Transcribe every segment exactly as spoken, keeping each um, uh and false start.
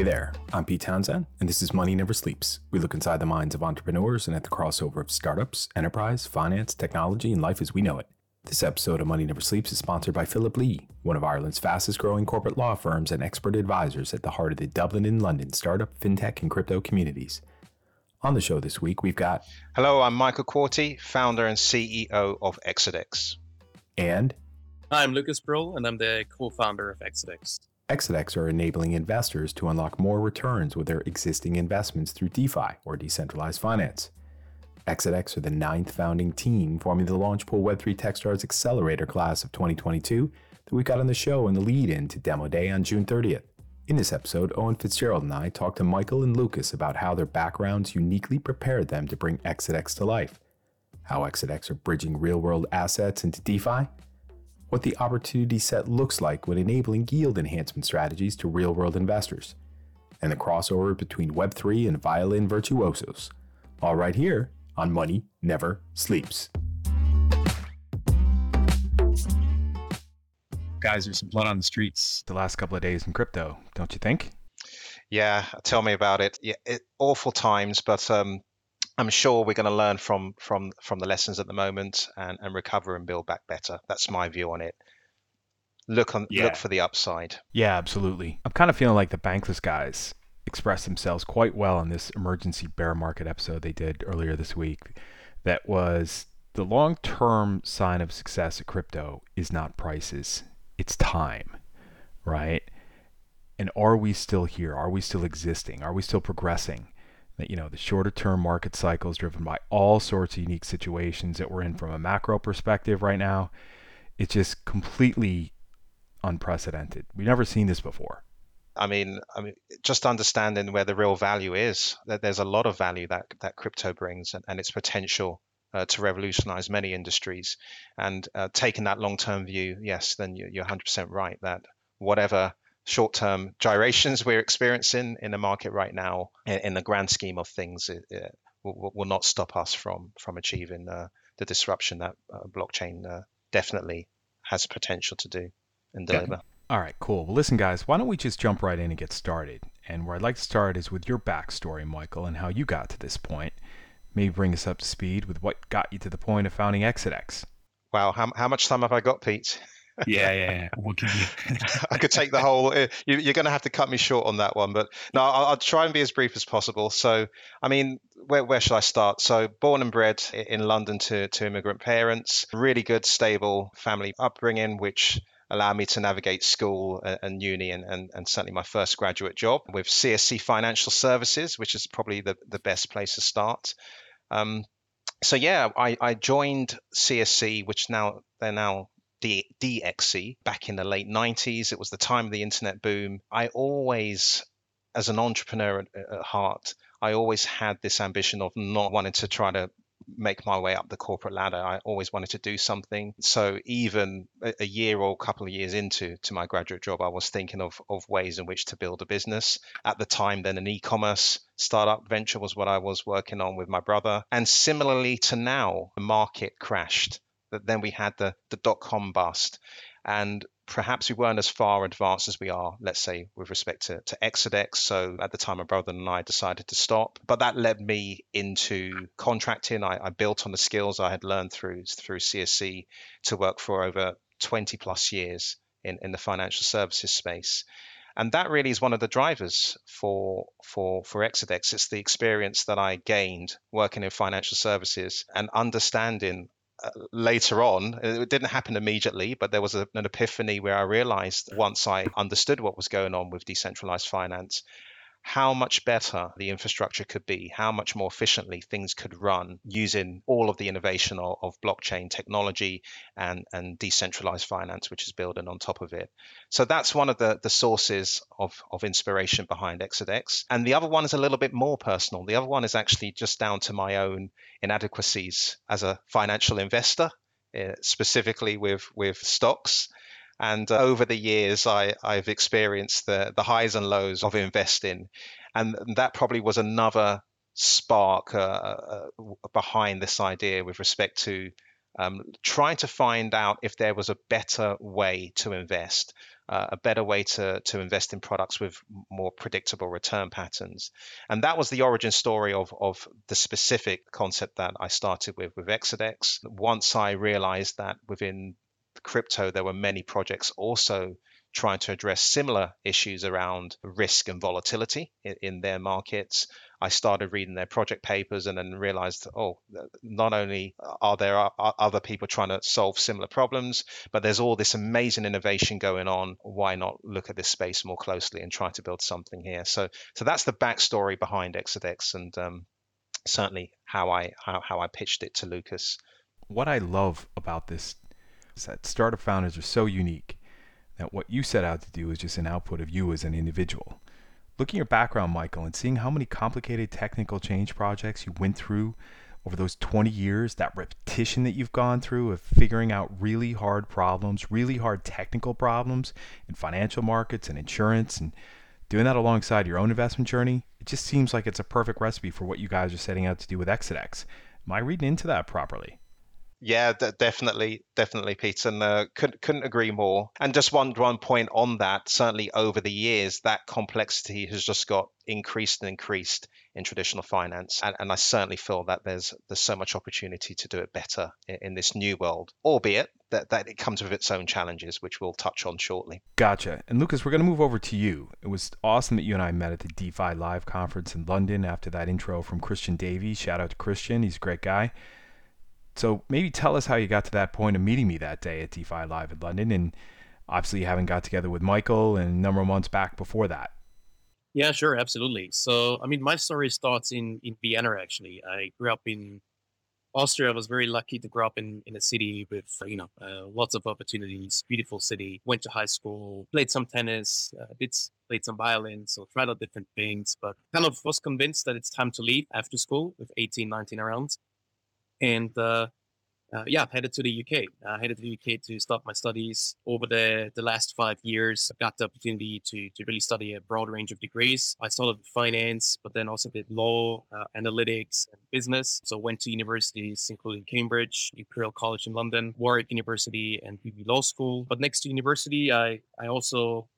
Hey there, I'm Pete Townsend, and this is Money Never Sleeps. We look inside the minds of entrepreneurs and at the crossover of startups, enterprise, finance, technology, and life as we know it. This episode of Money Never Sleeps is sponsored by Philip Lee, one of Ireland's fastest-growing corporate law firms and expert advisors at the heart of the Dublin and London startup, fintech, and crypto communities. On the show this week, we've got... Hello, I'm Michael Korty, founder and C E O of Exidex. And... Hi, I'm Lucas Perl, and I'm the co-founder of Exidex. Exidex are enabling investors to unlock more returns with their existing investments through DeFi, or decentralized finance. Exidex are the ninth founding team forming the Launchpool Web three Techstars Accelerator class of twenty twenty-two that we got on the show in the lead-in to Demo Day on June thirtieth. In this episode, Owen Fitzgerald and I talked to Michael and Lucas about how their backgrounds uniquely prepared them to bring Exidex to life, how Exidex are bridging real-world assets into DeFi, what the opportunity set looks like when enabling yield enhancement strategies to real-world investors, and the crossover between Web three and violin virtuosos, all right here on Money Never Sleeps. Guys, there's some blood on the streets the last couple of days in crypto, don't you think? Yeah, tell me about it. Yeah, it, awful times, but um, I'm sure we're going to learn from from from the lessons at the moment and, and recover and build back better. That's my view on it. Look on, yeah. Look for the upside. Yeah, absolutely. I'm kind of feeling like the Bankless guys expressed themselves quite well in this emergency bear market episode they did earlier this week. That was the long-term sign of success at crypto is not prices. It's time, right? And are we still here? Are we still existing? Are we still progressing? That, you know, the shorter term market cycles driven by all sorts of unique situations that we're in from a macro perspective right now, it's just completely unprecedented. We've never seen this before. I mean, I mean, just understanding where the real value is, that there's a lot of value that, that crypto brings and, and its potential Uh, to revolutionize many industries, and uh, taking that long-term view, yes, then you're one hundred percent right that whatever short-term gyrations we're experiencing in the market right now, in the grand scheme of things, it, it will, will not stop us from from achieving uh, the disruption that uh, blockchain uh, definitely has potential to do and deliver. Yeah. All right, cool. Well, listen, guys, why don't we just jump right in and get started? And where I'd like to start is with your backstory, Michael, and how you got to this point. Maybe bring us up to speed with what got you to the point of founding Exidex. Wow, how how much time have I got, Pete? Yeah, yeah, yeah. We'll give you. I could take the whole. You, you're going to have to cut me short on that one, but no, I'll, I'll try and be as brief as possible. So, I mean, where where should I start? So, born and bred in London to to immigrant parents, really good, stable family upbringing, which allowed me to navigate school and uni and, and, and certainly my first graduate job with C S C Financial Services, which is probably the, the best place to start. Um, so yeah, I, I joined C S C, which now they're now D, DXC, back in the late nineties. It was the time of the internet boom. I always, as an entrepreneur at, at heart, I always had this ambition of not wanting to try to make my way up the corporate ladder. I always wanted to do something. So even a year or a couple of years into to my graduate job, I was thinking of of ways in which to build a business. At the time, then an e-commerce startup venture was what I was working on with my brother. And similarly to now, the market crashed. But then we had the, the dot-com bust. And perhaps we weren't as far advanced as we are, let's say, with respect to, to Exidex. So at the time, my brother and I decided to stop. But that led me into contracting. I, I built on the skills I had learned through through C S C to work for over twenty plus years in, in the financial services space. And that really is one of the drivers for for for Exidex. It's the experience that I gained working in financial services and understanding later on. It didn't happen immediately, but there was a, an epiphany where I realized once I understood what was going on with decentralized finance, how much better the infrastructure could be, how much more efficiently things could run using all of the innovation of, of blockchain technology and, and decentralized finance, which is building on top of it. So that's one of the, the sources of, of inspiration behind Exidex. And the other one is a little bit more personal. The other one is actually just down to my own inadequacies as a financial investor, uh, specifically with, with stocks. And uh, over the years, I, I've experienced the, the highs and lows of investing. And that probably was another spark uh, uh, behind this idea with respect to um, trying to find out if there was a better way to invest. uh, a better way to, to invest in products with more predictable return patterns. And that was the origin story of, of the specific concept that I started with, with Exidex. Once I realized that within crypto, there were many projects also trying to address similar issues around risk and volatility in, in their markets, I started reading their project papers and then realized, oh, not only are there other people trying to solve similar problems, but there's all this amazing innovation going on. Why not look at this space more closely and try to build something here? So so that's the backstory behind Exidex, and um, certainly how I how, how I pitched it to Lucas. What I love about this is that startup founders are so unique that what you set out to do is just an output of you as an individual. Looking at your background, Michael, and seeing how many complicated technical change projects you went through over those twenty years, that repetition that you've gone through of figuring out really hard problems, really hard technical problems in financial markets and insurance, and doing that alongside your own investment journey, it just seems like it's a perfect recipe for what you guys are setting out to do with Exidex. Am I reading into that properly? Yeah, d- definitely, definitely, Pete, and uh, couldn't couldn't agree more. And just one one point on that, certainly over the years, that complexity has just got increased and increased in traditional finance, and, and I certainly feel that there's there's so much opportunity to do it better in, in this new world, albeit that that it comes with its own challenges, which we'll touch on shortly. Gotcha. And Lucas, we're going to move over to you. It was awesome that you and I met at the DeFi Live conference in London after that intro from Christian Davies. Shout out to Christian; he's a great guy. So maybe tell us how you got to that point of meeting me that day at DeFi Live in London, and obviously having got together with Michael and a number of months back before that. Yeah, sure. Absolutely. So, I mean, my story starts in, in Vienna, actually. I grew up in Austria. I was very lucky to grow up in, in a city with, you know, uh, lots of opportunities, beautiful city, went to high school, played some tennis, uh, did, played some violin, so tried out different things, but kind of was convinced that it's time to leave after school with eighteen, nineteen around. And uh, uh, yeah, headed to the U K. I headed to the U K to start my studies. Over the, the last five years, I got the opportunity to, to really study a broad range of degrees. I started with finance, but then also did law, uh, analytics, and business. So went to universities, including Cambridge, Imperial College in London, Warwick University, and B B Law School. But next to university, I, I also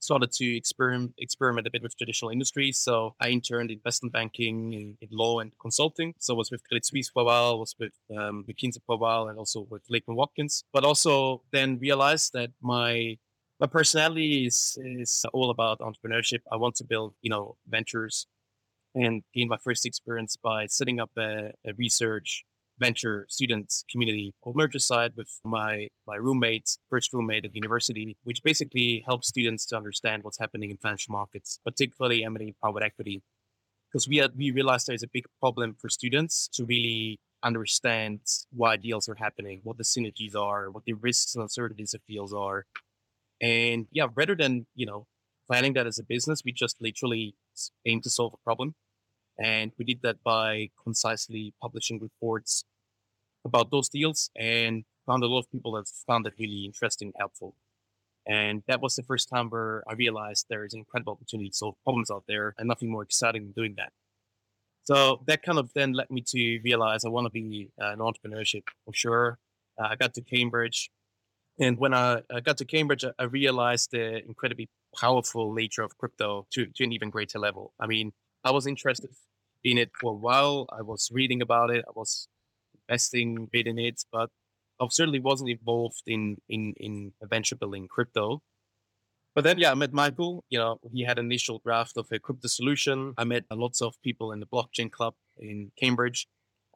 started to experiment, experiment a bit with traditional industries. So I interned in investment banking, in, in law and consulting. So I was with Credit Suisse for a while, was with um, McKinsey for a while, and also with Latham Watkins. But also then realized that my my personality is, is all about entrepreneurship. I want to build, you know, ventures, and gained my first experience by setting up a, a research venture student community called Mergerside with my, my roommate, first roommate at university, which basically helps students to understand what's happening in financial markets, particularly M and A private equity. Because we had, we realized there's a big problem for students to really understand why deals are happening, what the synergies are, what the risks and uncertainties of deals are. And yeah, rather than, you know, planning that as a business, we just literally aim to solve a problem. And we did that by concisely publishing reports about those deals, and found a lot of people that found it really interesting and helpful. And that was the first time where I realized there is an incredible opportunity to solve problems out there, and nothing more exciting than doing that. So that kind of then led me to realize I want to be uh, in entrepreneurship for sure. Uh, I got to Cambridge. And when I, I got to Cambridge, I, I realized the incredibly powerful nature of crypto to, to an even greater level. I mean, I was interested in it for a while. I was reading about it. I was investing a bit in it, but I certainly wasn't involved in, in, in venture building crypto. But then, yeah, I met Michael. You know, he had an initial draft of a crypto solution. I met lots of people in the blockchain club in Cambridge.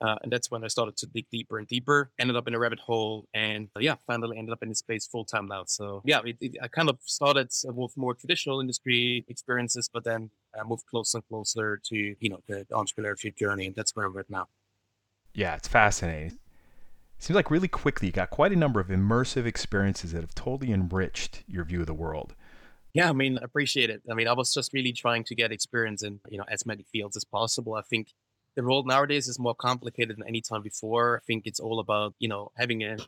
Uh, and that's when I started to dig deeper and deeper, ended up in a rabbit hole, and uh, yeah, finally ended up in this space full time now. So yeah, it, it, I kind of started with more traditional industry experiences, but then I moved closer and closer to, you know, the, the entrepreneurship journey, and that's where I'm at now. Yeah, it's fascinating. It seems like really quickly you got quite a number of immersive experiences that have totally enriched your view of the world. Yeah, I mean, appreciate it. I mean, I was just really trying to get experience in, you know, as many fields as possible. I think the world nowadays is more complicated than any time before. I think it's all about, you know, having a,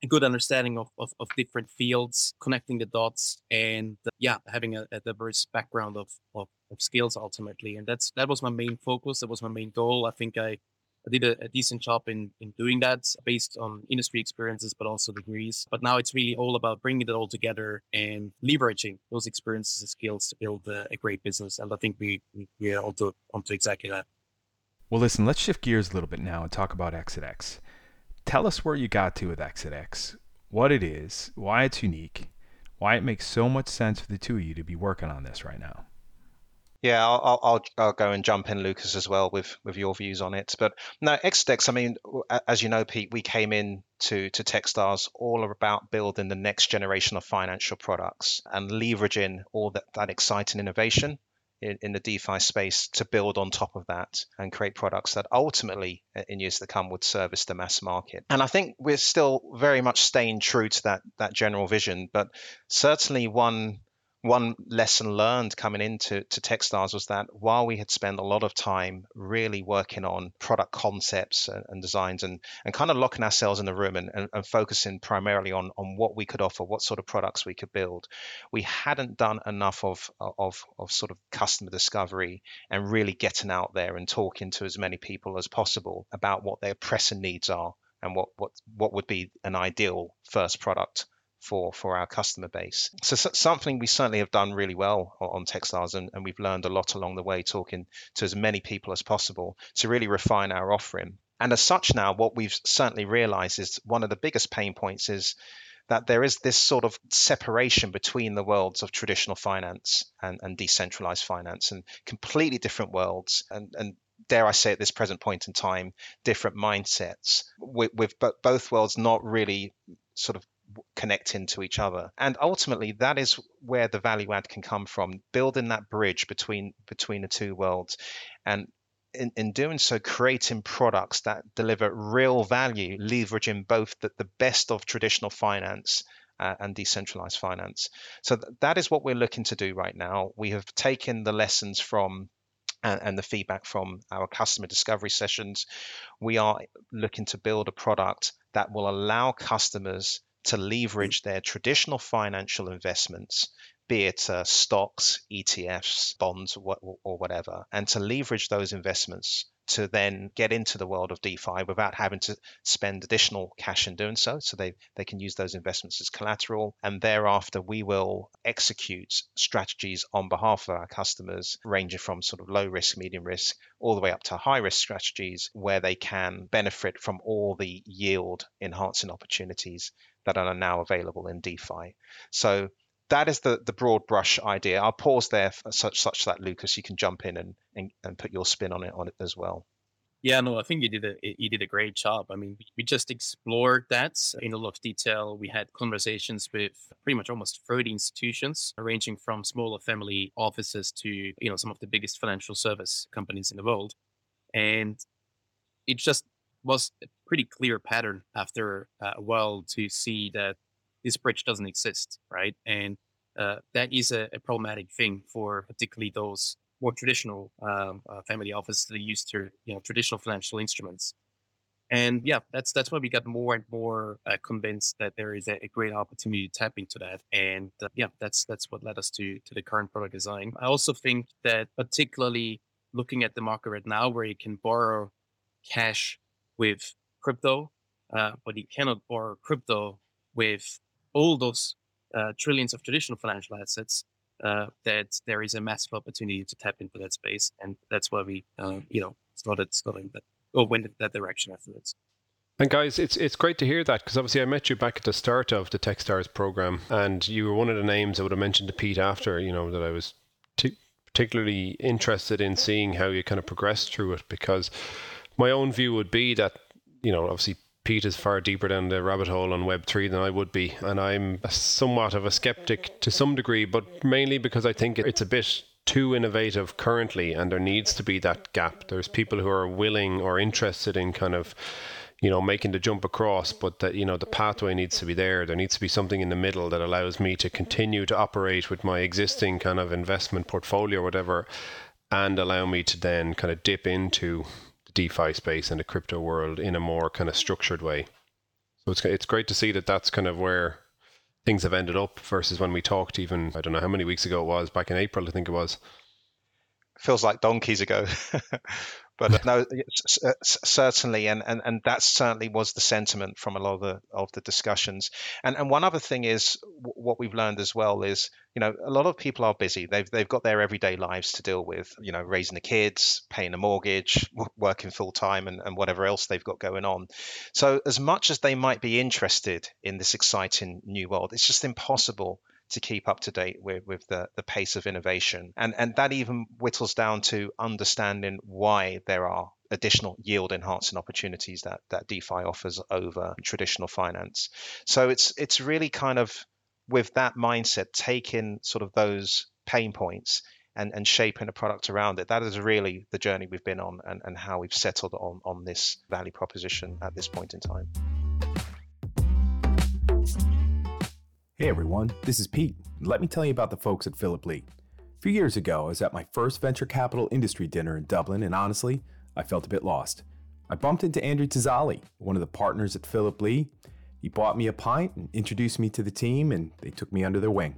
a good understanding of, of, of different fields, connecting the dots, and uh, yeah, having a, a diverse background of, of, of skills ultimately. And that's that was my main focus. That was my main goal. I think I I did a, a decent job in, in doing that based on industry experiences, but also degrees. But now it's really all about bringing it all together and leveraging those experiences and skills to build a, a great business. And I think we, we, we are onto, onto exactly that. Well, listen, let's shift gears a little bit now and talk about Exidex. Tell us where you got to with Exidex, what it is, why it's unique, why it makes so much sense for the two of you to be working on this right now. Yeah, I'll, I'll I'll go and jump in, Lucas, as well with, with your views on it. But no, Exidex, I mean, as you know, Pete, we came in to, to Techstars all about building the next generation of financial products and leveraging all that, that exciting innovation in, in the DeFi space to build on top of that and create products that ultimately, in years to come, would service the mass market. And I think we're still very much staying true to that that general vision, but certainly one... One lesson learned coming into to Techstars was that while we had spent a lot of time really working on product concepts and, and designs and, and kind of locking ourselves in the room and, and, and focusing primarily on, on what we could offer, what sort of products we could build, we hadn't done enough of, of, of sort of customer discovery and really getting out there and talking to as many people as possible about what their pressing needs are and what, what, what would be an ideal first product for for our customer base. So, so something we certainly have done really well on Techstars, and, and we've learned a lot along the way talking to as many people as possible to really refine our offering. And as such now, what we've certainly realized is one of the biggest pain points is that there is this sort of separation between the worlds of traditional finance and, and decentralized finance, and completely different worlds and, and dare I say at this present point in time, different mindsets with, with both worlds not really sort of connecting to each other. And ultimately, that is where the value add can come from, building that bridge between between the two worlds. And in, in doing so, creating products that deliver real value, leveraging both the, the best of traditional finance uh, and decentralized finance. So th- that is what we're looking to do right now. We have taken the lessons from and, and the feedback from our customer discovery sessions. We are looking to build a product that will allow customers to leverage their traditional financial investments, be it uh, stocks, E T Fs, bonds, or, or whatever, and to leverage those investments to then get into the world of DeFi without having to spend additional cash in doing so. So they, they can use those investments as collateral. And thereafter, we will execute strategies on behalf of our customers, ranging from sort of low risk, medium risk, all the way up to high risk strategies where they can benefit from all the yield enhancing opportunities that are now available in DeFi. So that is the, the broad brush idea. I'll pause there for such such that, Lucas, you can jump in and, and, and put your spin on it on it as well. Yeah, no, I think you did a you did a great job. I mean, we just explored that in a lot of detail. We had conversations with pretty much almost thirty institutions, ranging from smaller family offices to, you know, some of the biggest financial service companies in the world. And it just was a pretty clear pattern after a while to see that this bridge doesn't exist, right? And uh, that is a, a problematic thing for particularly those more traditional um, uh, family offices that are used to, you know, traditional financial instruments. And yeah, that's that's why we got more and more uh, convinced that there is a, a great opportunity to tap into that. And uh, yeah, that's that's what led us to to the current product design. I also think that particularly looking at the market right now, where you can borrow cash with crypto, uh, but you cannot borrow crypto with all those uh, trillions of traditional financial assets, uh, that there is a massive opportunity to tap into that space. And that's why we, uh, you know, started going that, or went in that direction afterwards. And guys, it's it's great to hear that, because obviously I met you back at the start of the Techstars program, and you were one of the names I would have mentioned to Pete after, you know, that I was t- particularly interested in seeing how you kind of progressed through it, because my own view would be that, you know, obviously Pete is far deeper down the rabbit hole on Web three than I would be. And I'm somewhat of a skeptic to some degree, but mainly because I think it's a bit too innovative currently, and there needs to be that gap. There's people who are willing or interested in kind of, you know, making the jump across, but that, you know, the pathway needs to be there. There needs to be something in the middle that allows me to continue to operate with my existing kind of investment portfolio or whatever, and allow me to then kind of dip into DeFi space and the crypto world in a more kind of structured way. So it's it's great to see that that's kind of where things have ended up versus when we talked even, I don't know how many weeks ago it was, back in April, I think it was. Feels like donkeys ago. But no, certainly, and, and and that certainly was the sentiment from a lot of the of the discussions. And and one other thing is what we've learned as well is, you know, a lot of people are busy. They've they've got their everyday lives to deal with, you know, raising the kids, paying a mortgage, working full time, and, and whatever else they've got going on. So as much as they might be interested in this exciting new world, it's just impossible to keep up to date with, with the, the pace of innovation. And and that even whittles down to understanding why there are additional yield enhancing opportunities that, that DeFi offers over traditional finance. So it's it's really kind of with that mindset, taking sort of those pain points and, and shaping a product around it. That is really the journey we've been on and, and how we've settled on, on this value proposition at this point in time. Hey everyone, this is Pete. Let me tell you about the folks at Philip Lee. A few years ago, I was at my first venture capital industry dinner in Dublin, and honestly, I felt a bit lost. I bumped into Andrew Tazzali, one of the partners at Philip Lee. He bought me a pint and introduced me to the team, and they took me under their wing.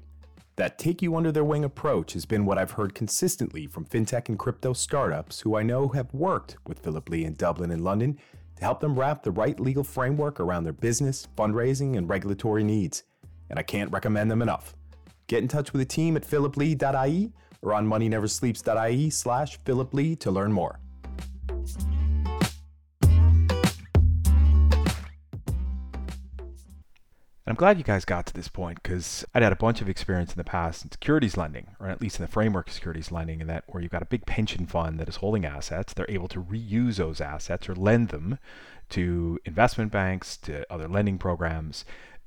That take you under their wing approach has been what I've heard consistently from fintech and crypto startups who I know have worked with Philip Lee in Dublin and London to help them wrap the right legal framework around their business, fundraising, and regulatory needs. And I can't recommend them enough. Get in touch with the team at philip lee dot i e or on moneyneversleeps.ie slash philiplee to learn more. And I'm glad you guys got to this point because I'd had a bunch of experience in the past in securities lending, or at least in the framework of securities lending, in that where you've got a big pension fund that is holding assets, they're able to reuse those assets or lend them to investment banks, to other lending programs,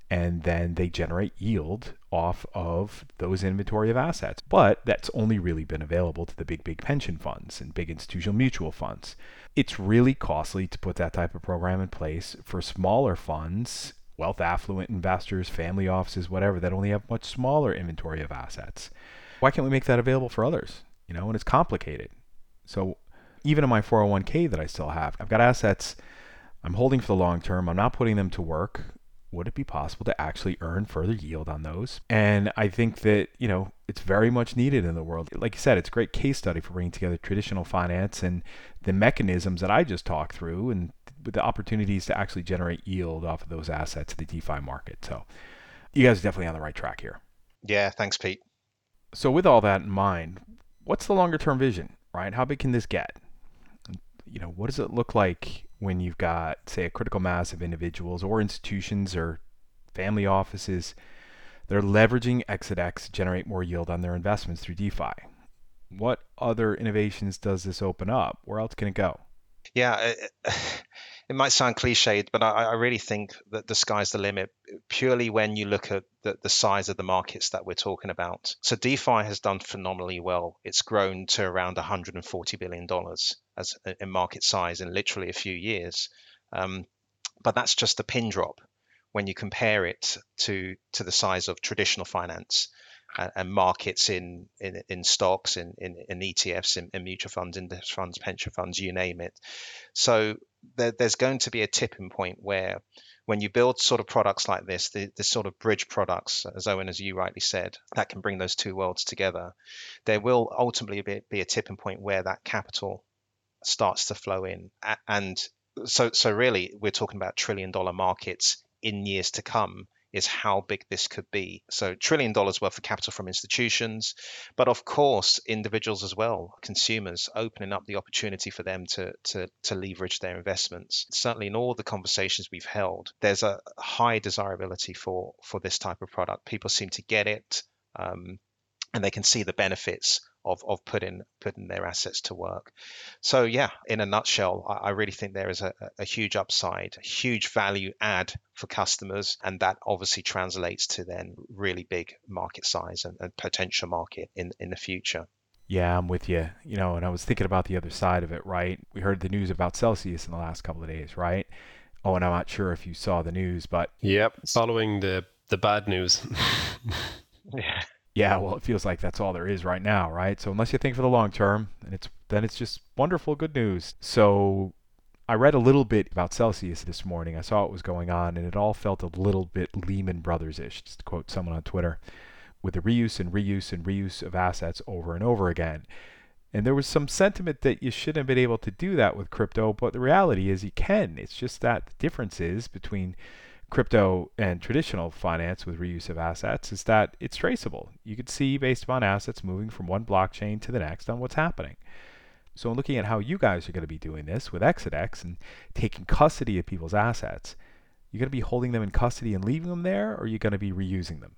and then they generate yield off of those inventory of assets. But that's only really been available to the big, big pension funds and big institutional mutual funds. It's really costly to put that type of program in place for smaller funds, wealth affluent investors, family offices, whatever, that only have much smaller inventory of assets. Why can't we make that available for others? You know, and it's complicated. So even in my four oh one k that I still have, I've got assets I'm holding for the long term. I'm not putting them to work. Would it be possible to actually earn further yield on those? And I think that, you know, it's very much needed in the world. Like you said, it's a great case study for bringing together traditional finance and the mechanisms that I just talked through and the opportunities to actually generate yield off of those assets in the DeFi market. So you guys are definitely on the right track here. Yeah, thanks, Pete. So with all that in mind, what's the longer term vision, right? How big can this get? You know, what does it look like when you've got, say, a critical mass of individuals or institutions or family offices that are leveraging Exidex to generate more yield on their investments through DeFi? What other innovations does this open up? Where else can it go? Yeah, it, it might sound cliched, but I, I really think that the sky's the limit purely when you look at the, the size of the markets that we're talking about. So DeFi has done phenomenally well. It's grown to around one hundred forty billion dollars as in market size in literally a few years. Um, but that's just a pin drop when you compare it to, to the size of traditional finance and, and markets in, in, in stocks, in, in, in E T Fs, in, in mutual funds, index funds, pension funds, you name it. So there, there's going to be a tipping point where when you build sort of products like this, the, the sort of bridge products, as Owen, as you rightly said, that can bring those two worlds together, there will ultimately be, be a tipping point where that capital starts to flow in. And so so really, we're talking about trillion dollar markets in years to come is how big this could be. So trillion dollars worth of capital from institutions, but of course, individuals as well, consumers, opening up the opportunity for them to, to, to leverage their investments. Certainly in all the conversations we've held, there's a high desirability for, for this type of product. People seem to get it, um, and they can see the benefits of, of putting putting their assets to work. So yeah, in a nutshell, I, I really think there is a, a huge upside, a huge value add for customers, and that obviously translates to then really big market size and, and potential market in, in the future. Yeah, I'm with you. You know, and I was thinking about the other side of it, right? We heard the news about Celsius in the last couple of days, right? Oh, and I'm not sure if you saw the news, but... Yep, following the, the bad news. Yeah. Yeah, well, it feels like that's all there is right now, right? So unless you think for the long term, and it's then it's just wonderful good news. So I read a little bit about Celsius this morning. I saw what was going on, and it all felt a little bit Lehman Brothers-ish, just to quote someone on Twitter, with the reuse and reuse and reuse of assets over and over again. And there was some sentiment that you shouldn't have been able to do that with crypto, but the reality is you can. It's just that the difference is between crypto and traditional finance with reuse of assets is that it's traceable. You could see based upon assets moving from one blockchain to the next on what's happening. So in looking at how you guys are going to be doing this with Exidex and taking custody of people's assets, you're going to be holding them in custody and leaving them there, or are you going to be reusing them?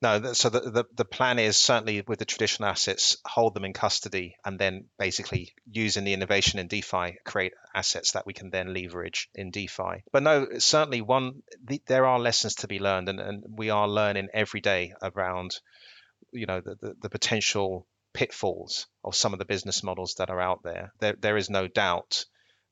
No, so the, the, the plan is certainly with the traditional assets, hold them in custody and then basically using the innovation in DeFi, create assets that we can then leverage in DeFi. But no, certainly one, the, there are lessons to be learned and, and we are learning every day around, you know, the, the, the potential pitfalls of some of the business models that are out there. There, there is no doubt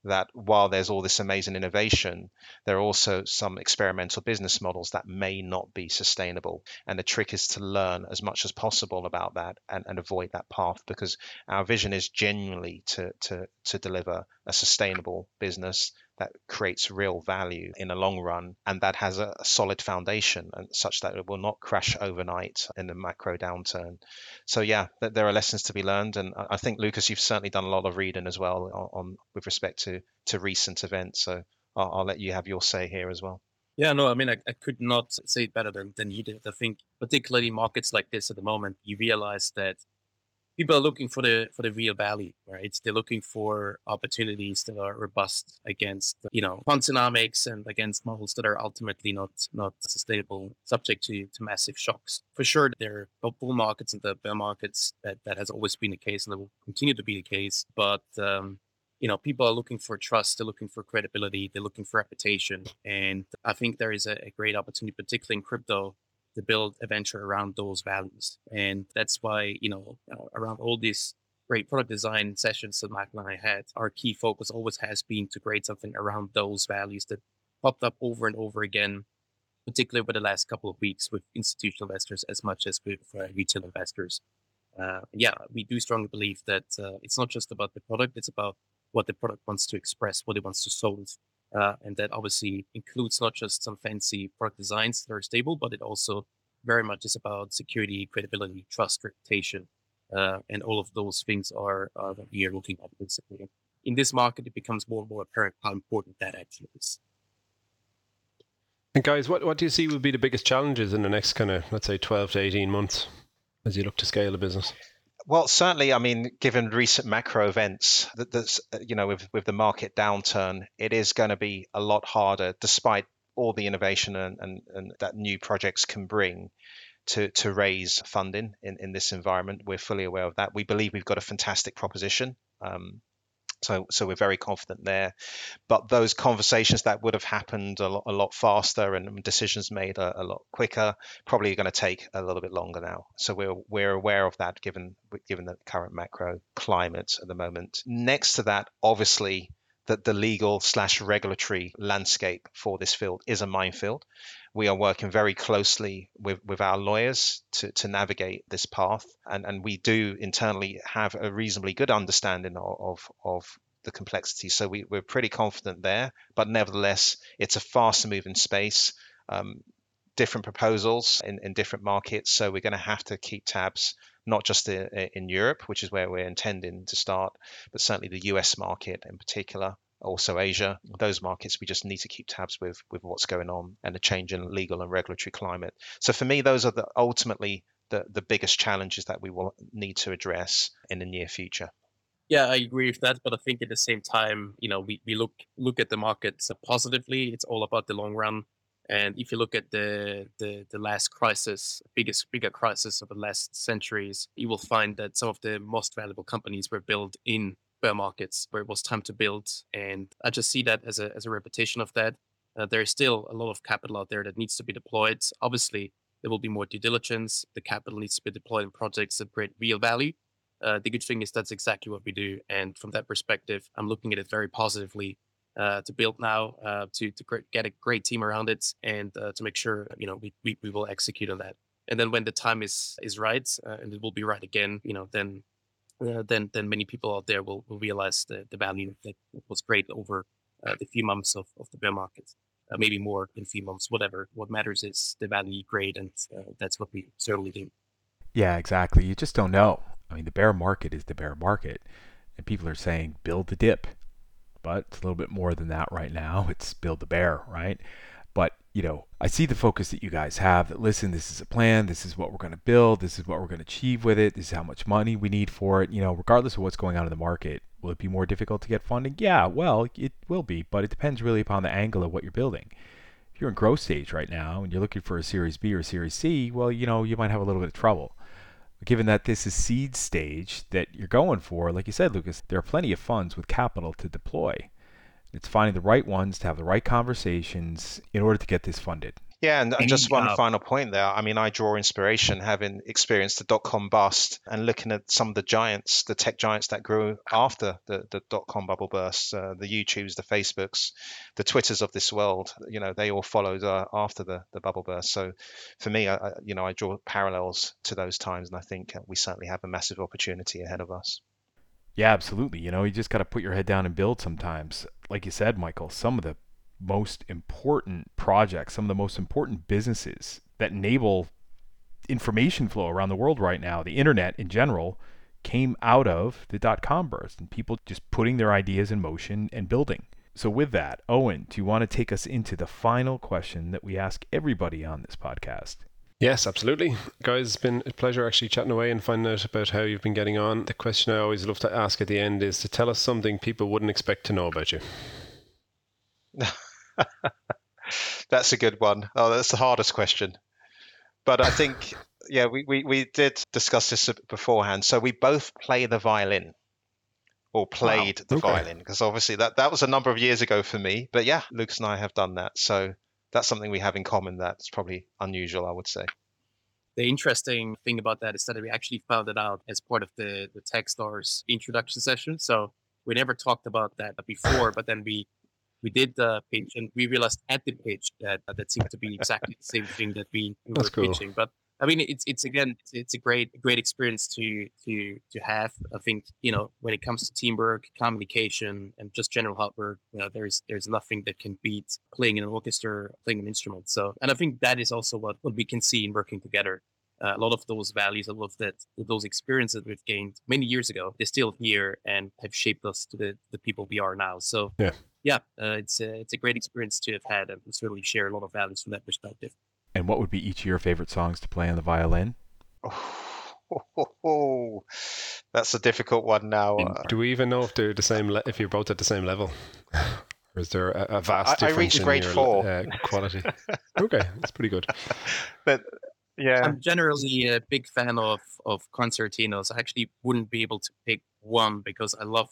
that while there's all this amazing innovation, there are also some experimental business models that may not be sustainable. And the trick is to learn as much as possible about that and, and avoid that path, because our vision is genuinely to, to, to deliver a sustainable business that creates real value in the long run, and that has a, a solid foundation and such that it will not crash overnight in the macro downturn. So yeah, th- there are lessons to be learned, and I think Lucas, you've certainly done a lot of reading as well on, on with respect to to recent events. So I'll, I'll let you have your say here as well. Yeah, no, I mean, I, I could not say it better than, than you did. I think particularly markets like this at the moment, you realize that people are looking for the for the real value, right? They're looking for opportunities that are robust against, you know, economics and against models that are ultimately not not sustainable, subject to, to massive shocks. For sure, there are bull markets and the bear markets. That, that has always been the case and that will continue to be the case. But, um, you know, people are looking for trust. They're looking for credibility. They're looking for reputation. And I think there is a, a great opportunity, particularly in crypto, to build a venture around those values. And that's why, you know, around all these great product design sessions that Michael and I had, our key focus always has been to create something around those values that popped up over and over again, particularly over the last couple of weeks with institutional investors as much as with uh, retail investors. Uh, yeah, we do strongly believe that uh, it's not just about the product, it's about what the product wants to express, what it wants to solve. Uh, and that obviously includes not just some fancy product designs that are stable, but it also very much is about security, credibility, trust, reputation. Uh, and all of those things are, are what we are looking at basically. In this market, it becomes more and more apparent how important that actually is. And guys, what, what do you see would be the biggest challenges in the next kind of, let's say, twelve to eighteen months as you look to scale the business? Well, certainly, I mean, given recent macro events, that that's, you know, with, with the market downturn, it is going to be a lot harder, despite all the innovation and, and, and that new projects can bring, to, to raise funding in, in this environment. We're fully aware of that. We believe we've got a fantastic proposition. Um, So, so we're very confident there. But those conversations that would have happened a lot, a lot faster and decisions made a, a lot quicker, probably going to take a little bit longer now. So we're we're aware of that, given given the current macro climate at the moment. Next to that, obviously, that the legal slash regulatory landscape for this field is a minefield. We are working very closely with, with our lawyers to, to navigate this path. And, and we do internally have a reasonably good understanding of, of, of the complexity. So we, we're pretty confident there. But nevertheless, it's a faster moving space, um, different proposals in, in different markets. So we're going to have to keep tabs, not just in, in Europe, which is where we're intending to start, but certainly the U S market in particular. Also Asia, those markets, we just need to keep tabs with with what's going on and the change in legal and regulatory climate. So for me, those are the ultimately the, the biggest challenges that we will need to address in the near future. Yeah, I agree with that. But I think at the same time, you know, we, we look look at the markets positively. It's all about the long run. And if you look at the, the, the last crisis, biggest, bigger crisis of the last centuries, you will find that some of the most valuable companies were built in bear markets where it was time to build. And I just see that as a as a repetition of that. Uh, there is still a lot of capital out there that needs to be deployed. Obviously, there will be more due diligence. The capital needs to be deployed in projects that create real value. Uh, the good thing is that's exactly what we do. And from that perspective, I'm looking at it very positively uh, to build now, uh, to, to get a great team around it and uh, to make sure, you know, we, we, we will execute on that. And then when the time is, is right, uh, and it will be right again, you know, then Uh, then, then many people out there will, will realize the, the value that was great over uh, the few months of, of the bear market, uh, maybe more than few months, whatever. What matters is the value you create, and uh, that's what we certainly do. Yeah, exactly. You just don't know. I mean, the bear market is the bear market, and people are saying build the dip, but it's a little bit more than that right now. It's build the bear, right? But, you know, I see the focus that you guys have that, listen, this is a plan. This is what we're going to build. This is what we're going to achieve with it. This is how much money we need for it. You know, regardless of what's going on in the market, will it be more difficult to get funding? Yeah, well, it will be, but it depends really upon the angle of what you're building. If you're in growth stage right now and you're looking for a Series B or a Series C, well, you know, you might have a little bit of trouble. But given that this is seed stage that you're going for, like you said, Lucas, there are plenty of funds with capital to deploy. It's finding the right ones to have the right conversations in order to get this funded. Yeah, and just one uh, final point there. I mean, I draw inspiration having experienced the dot-com bust and looking at some of the giants, the tech giants that grew after the, the dot-com bubble burst, uh, the YouTubes, the Facebooks, the Twitters of this world. You know, they all followed uh, after the, the bubble burst. So for me, I, I, you know, I draw parallels to those times, and I think we certainly have a massive opportunity ahead of us. Yeah, absolutely. You know, you just got to put your head down and build sometimes. Like you said, Michael, some of the most important projects, some of the most important businesses that enable information flow around the world right now, the internet in general, came out of the dot-com burst and people just putting their ideas in motion and building. So with that, Owen, do you want to take us into the final question that we ask everybody on this podcast? Yes, absolutely. Guys, it's been a pleasure actually chatting away and finding out about how you've been getting on. The question I always love to ask at the end is to tell us something people wouldn't expect to know about you. That's a good one. Oh, that's the hardest question. But I think, yeah, we, we, we did discuss this beforehand. So we both play the violin or played wow. the okay. violin, because obviously that, that was a number of years ago for me. But yeah, Lucas and I have done that. So that's something we have in common that's probably unusual, I would say. The interesting thing about that is that we actually found it out as part of the, the Techstars introduction session. So we never talked about that before, but then we We did the pitch, and we realized at the pitch that uh, that seemed to be exactly the same thing that we were That's cool. pitching. But I mean, it's it's again, it's, it's a great great experience to to to have. I think, you know, when it comes to teamwork, communication, and just general outward, you know, there's there's nothing that can beat playing in an orchestra, playing an instrument. So, and I think that is also what, what we can see in working together. Uh, a lot of those values, a lot of that, those experiences that we've gained many years ago, they're still here and have shaped us to the, the people we are now. So yeah, yeah uh, it's, a, it's a great experience to have had, and certainly share a lot of values from that perspective. And what would be each of your favorite songs to play on the violin? Oh, oh, oh, oh. That's a difficult one now. And do we even know if they're the same? Le- if you're both at the same level? Or is there a, a vast I, difference I reached in grade your four. Uh, quality? Okay, that's pretty good. But yeah, I'm generally a big fan of, of concertinos. I actually wouldn't be able to pick one because I love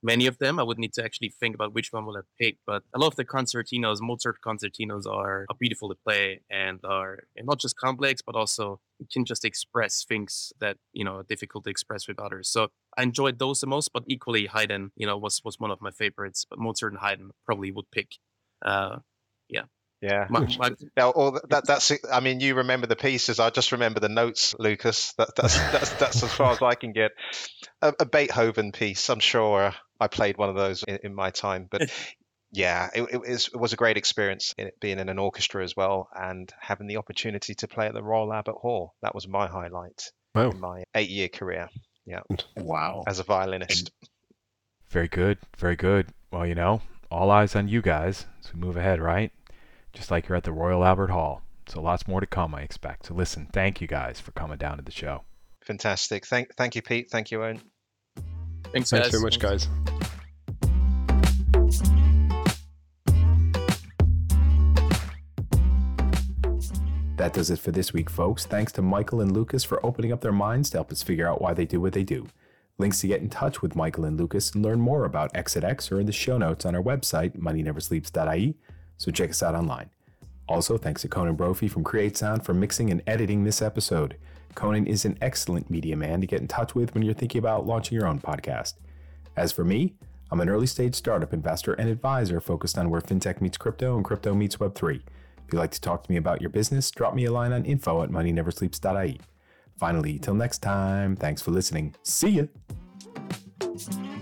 many of them. I would need to actually think about which one will I pick. But I love the concertinos. Mozart concertinos are, are beautiful to play and are not just complex, but also can just express things that, you know, are difficult to express with others. So I enjoyed those the most, but equally Haydn, you know, was, was one of my favorites. But Mozart and Haydn probably would pick. Uh, yeah. Yeah. My, my, now, all that, that's. I mean, you remember the pieces. I just remember the notes, Lucas. That, that's, that's that's as far as I can get. A, a Beethoven piece. I'm sure I played one of those in, in my time. But yeah, it, it, was, it was a great experience in it, being in an orchestra as well, and having the opportunity to play at the Royal Albert Hall. That was my highlight wow. in my eight-year career. Yeah. Wow. As a violinist. Very good. Very good. Well, you know, all eyes on you guys as we move ahead, right? Just like you're at the Royal Albert Hall. So lots more to come, I expect. So listen, thank you guys for coming down to the show. Fantastic. Thank thank you, Pete. Thank you, Owen. Thanks, Thanks very much, guys. That does it for this week, folks. Thanks to Michael and Lucas for opening up their minds to help us figure out why they do what they do. Links to get in touch with Michael and Lucas and learn more about Exidex are in the show notes on our website, money never sleeps dot I E. So check us out online. Also, thanks to Conan Brophy from Create Sound for mixing and editing this episode. Conan is an excellent media man to get in touch with when you're thinking about launching your own podcast. As for me, I'm an early-stage startup investor and advisor focused on where fintech meets crypto and crypto meets web three. If you'd like to talk to me about your business, drop me a line on info at money never sleeps dot I E. Finally, till next time, thanks for listening. See ya!